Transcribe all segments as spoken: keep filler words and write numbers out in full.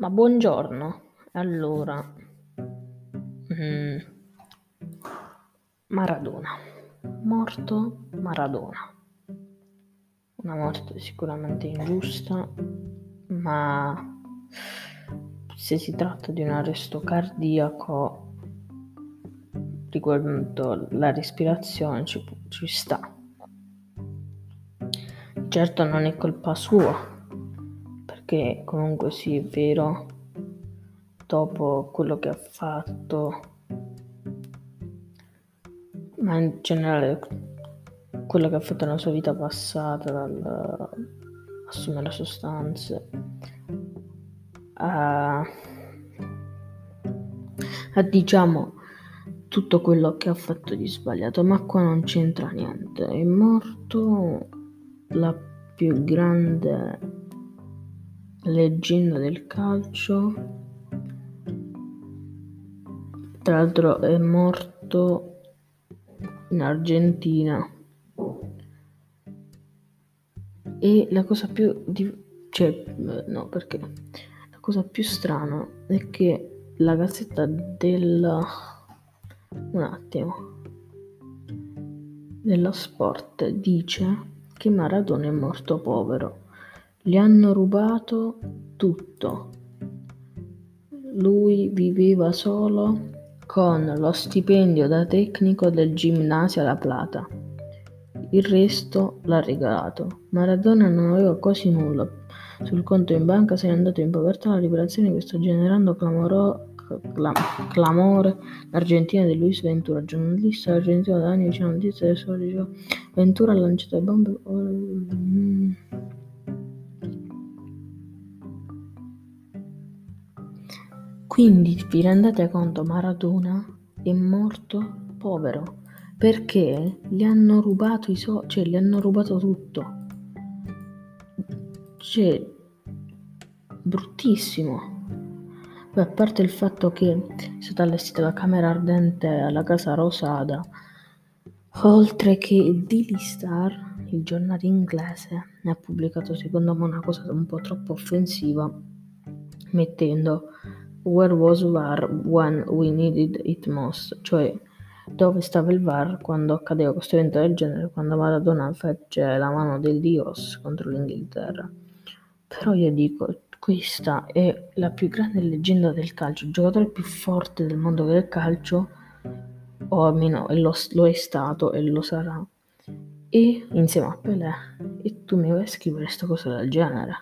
Ma buongiorno. Allora, mm. Maradona, morto Maradona, una morte sicuramente ingiusta, ma se si tratta di un arresto cardiaco riguardo la respirazione ci, ci sta. Certo non è colpa sua, che comunque sì, è vero, dopo quello che ha fatto, ma in generale quello che ha fatto nella sua vita passata, dal assumere sostanze a, a diciamo tutto quello che ha fatto di sbagliato, ma qua non c'entra niente. È morto la più grande leggenda del calcio, tra l'altro è morto in Argentina, e la cosa più di... cioè no perché la cosa più strana è che la Gazzetta del un attimo dello Sport dice che Maradona è morto povero. Gli hanno rubato tutto. Lui viveva solo con lo stipendio da tecnico del Gimnasia La Plata. Il resto l'ha regalato. Maradona non aveva quasi nulla sul conto in banca, se è andato in povertà. La liberazione che sta generando clamoro, clam, clamore l'Argentina di Luis Ventura, giornalista argentino da anni, dice notizia del suo liceo. Ventura ha lanciato le bombe. Mm. Quindi vi rendete conto, Maradona è morto povero perché gli hanno rubato i soldi, cioè gli hanno rubato tutto. Cioè, bruttissimo. Beh, a parte il fatto che è stata allestita la camera ardente alla Casa Rosada, oltre che il Daily Star, il giornale inglese, ne ha pubblicato secondo me una cosa un po' troppo offensiva, mettendo "Where was V A R when we needed it most?", cioè dove stava il V A R quando accadeva questo evento del genere, quando Maradona fece la mano del Dios contro l'Inghilterra. Però io dico, questa è la più grande leggenda del calcio, il giocatore più forte del mondo del calcio, o almeno lo, lo è stato e lo sarà, e insieme a Pelé, e tu mi vai a scrivere questa cosa del genere?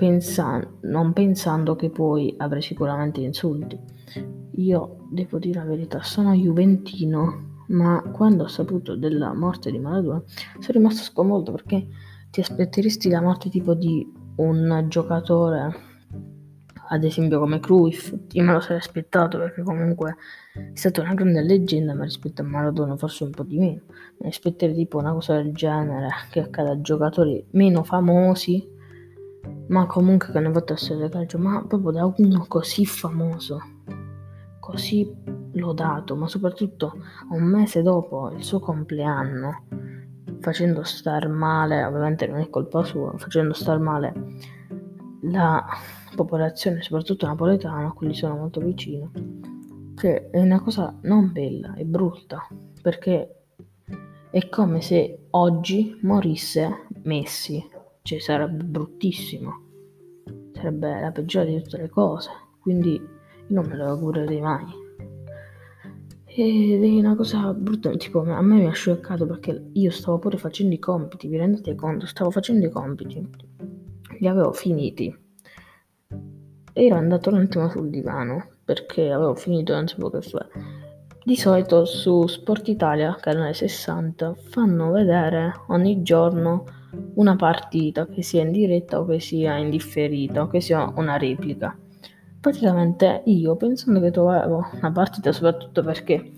Pensando, non pensando che poi avrei sicuramente insulti. Io devo dire la verità, sono juventino, ma quando ho saputo della morte di Maradona sono rimasto sconvolto, perché ti aspetteresti la morte tipo di un giocatore, ad esempio come Cruyff. Io me lo sarei aspettato, perché comunque è stata una grande leggenda, ma rispetto a Maradona forse un po' di meno. Mi aspetterei tipo una cosa del genere che accada a giocatori meno famosi, ma comunque che hanno fatto la storia del calcio, ma proprio da uno così famoso, così lodato, ma soprattutto un mese dopo il suo compleanno, facendo star male, ovviamente non è colpa sua, facendo star male la popolazione, soprattutto napoletana, a cui gli sono molto vicino, che è una cosa non bella, è brutta, perché è come se oggi morisse Messi. Cioè, sarebbe bruttissimo, sarebbe la peggiore di tutte le cose, quindi io non me lo augurerei mai, ed è una cosa brutta. Tipo, a me mi ha scioccato, perché io stavo pure facendo i compiti, vi rendete conto? Stavo facendo i compiti, li avevo finiti, e ero andato un attimo sul divano perché avevo finito, non sapevo che fare. Di solito su Sportitalia, canale sessanta, fanno vedere ogni giorno una partita, che sia in diretta o che sia in differita o che sia una replica. Praticamente io, pensando che trovavo una partita, soprattutto perché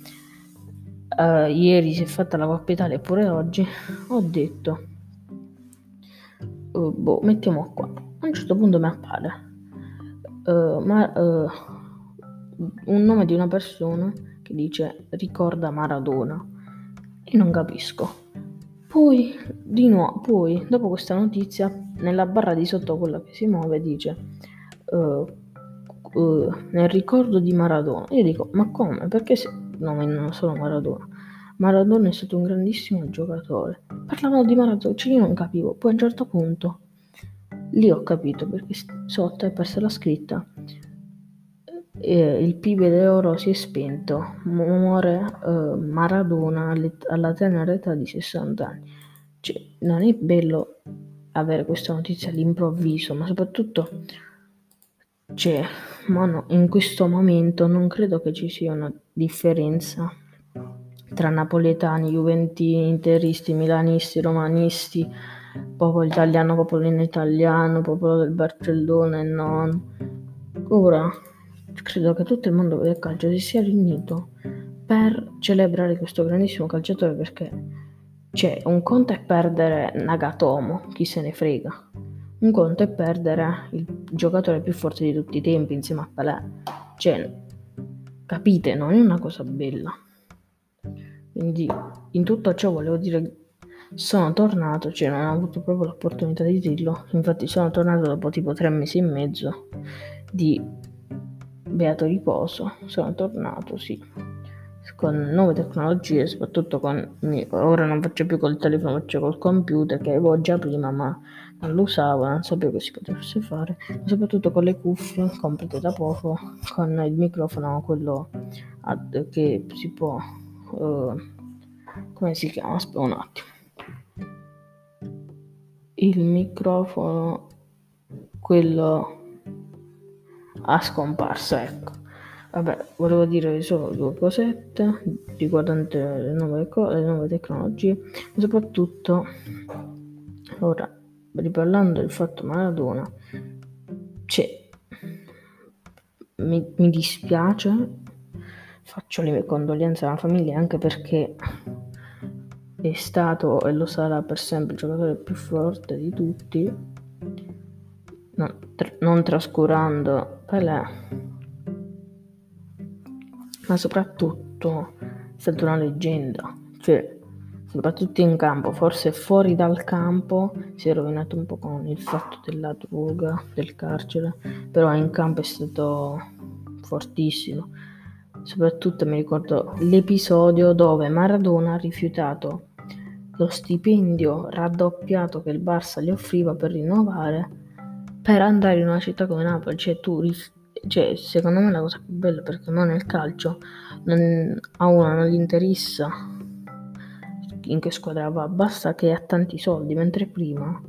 uh, ieri si è fatta la Coppa Italia e pure oggi, ho detto uh, boh, mettiamo qua. A un certo punto mi appare uh, ma, uh, un nome di una persona che dice "ricorda Maradona", e non capisco. Poi, di nuovo, poi, dopo questa notizia, nella barra di sotto, quella che si muove, dice uh, uh, nel ricordo di Maradona. Io dico, ma come? Perché se... no, ma non solo Maradona. Maradona è stato un grandissimo giocatore. Parlavano di Maradona, cioè io non capivo. Poi a un certo punto lì ho capito, perché sotto è apparsa la scritta eh, il pibe d'oro si è spento, muore eh, Maradona alla tenera età di sessanta anni. Cioè, non è bello avere questa notizia all'improvviso, ma soprattutto cioè, ma no, in questo momento non credo che ci sia una differenza tra napoletani, juventini, interisti, milanisti, romanisti, popolo italiano, popolo in italiano, popolo del Barcellona e non. Ora credo che tutto il mondo del calcio si sia riunito per celebrare questo grandissimo calciatore, perché c'è cioè, un conto è perdere Nagatomo, chi se ne frega, un conto è perdere il giocatore più forte di tutti i tempi insieme a Pelé, cioè capite, non è una cosa bella. Quindi in tutto ciò volevo dire, sono tornato, cioè non ho avuto proprio l'opportunità di dirlo, infatti sono tornato dopo tipo tre mesi e mezzo di beato riposo, sono tornato sì, con nuove tecnologie, soprattutto con, ora non faccio più col telefono, faccio col computer che avevo già prima ma non lo usavo, non sapevo che si potesse fare, ma soprattutto con le cuffie comprate da poco, con il microfono quello ad, che si può, uh, come si chiama, aspetta un attimo, il microfono quello a scomparsa, ecco. Vabbè, volevo dire solo due cosette riguardanti le nuove, co- le nuove tecnologie, ma soprattutto ora riparlando del fatto Maradona, c'è mi, mi dispiace, faccio le mie condoglianze alla famiglia, anche perché è stato e lo sarà per sempre il giocatore più forte di tutti, non, tr- non trascurando Pelé, ma soprattutto è stata una leggenda, cioè soprattutto in campo, forse fuori dal campo si è rovinato un po' con il fatto della droga, del carcere, però in campo è stato fortissimo. Soprattutto mi ricordo l'episodio dove Maradona ha rifiutato lo stipendio raddoppiato che il Barça gli offriva per rinnovare, per andare in una città come Napoli. Cioè, tu rif- cioè secondo me è la cosa più bella, perché non nel calcio non, a uno non gli interessa in che squadra va, basta che ha tanti soldi, mentre prima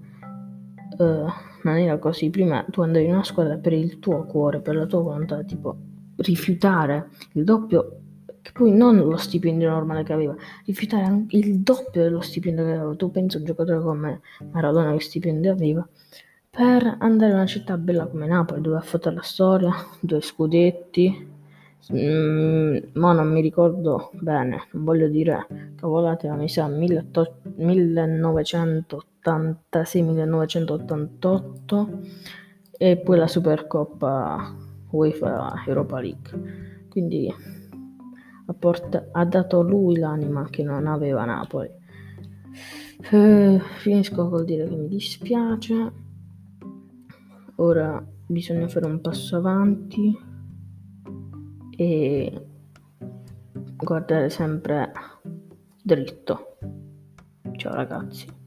eh, non era così. Prima tu andavi in una squadra per il tuo cuore, per la tua volontà, tipo rifiutare il doppio, che poi non lo stipendio normale che aveva, rifiutare anche il doppio dello stipendio che aveva. Tu pensi a un giocatore come Maradona che stipendio aveva per andare in una città bella come Napoli, dove ha fatto la storia, due scudetti, mm, ma non mi ricordo bene, non voglio dire cavolate, ma mi sa millenovecentottantasei millenovecentottantotto e poi la Supercoppa UEFA Europa League, quindi ha, port- ha dato lui l'anima che non aveva Napoli. Eh, finisco col dire che mi dispiace, ora bisogna fare un passo avanti e guardare sempre dritto. Ciao ragazzi.